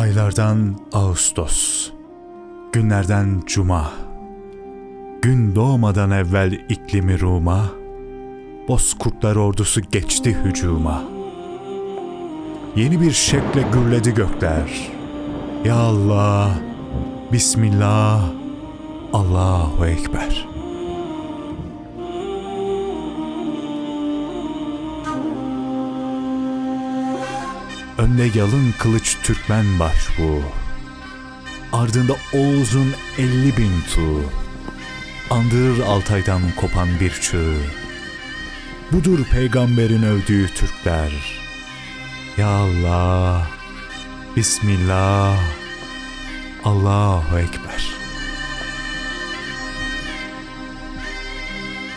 Aylardan Ağustos, günlerden Cuma, gün doğmadan evvel iklimi Rum'a, Bozkurtlar ordusu geçti hücuma. Yeni bir şekle gürledi gökler. Ya Allah, Bismillah, Allahu Ekber. Önde yalın kılıç Türkmen başbuğu, ardında Oğuz'un 50.000 tuğu, andırır Altay'dan kopan bir çığ. Budur peygamberin övdüğü Türkler. Ya Allah, Bismillah, Allahu Ekber.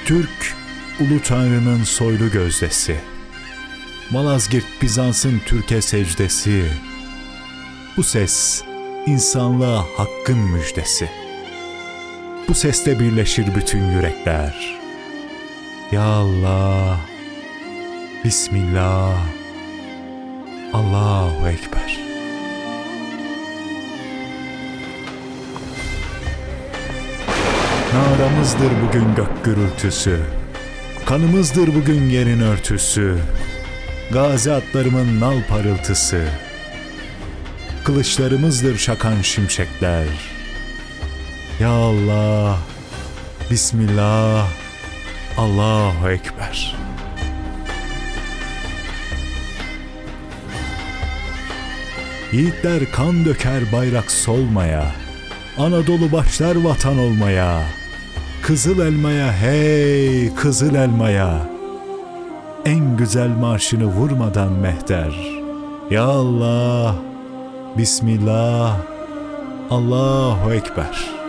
Türk, Ulu Tanrı'nın soylu gözdesi, Malazgirt Bizans'ın Türk'e secdesi. Bu ses, insanlığa hakkın müjdesi. Bu seste birleşir bütün yürekler. Ya Allah, Bismillah, Allahu Ekber. Naramızdır bugün gök gürültüsü, kanımızdır bugün yerin örtüsü, gazi atlarımın nal parıltısı, kılıçlarımızdır şakan şimşekler. Ya Allah, Bismillah, Allahu Ekber. Yiğitler kan döker bayrak solmaya, Anadolu başlar vatan olmaya, kızıl elmaya, hey kızıl elmaya. En güzel marşını vurmadan mehter. Ya Allah, Bismillah, Allahu Ekber.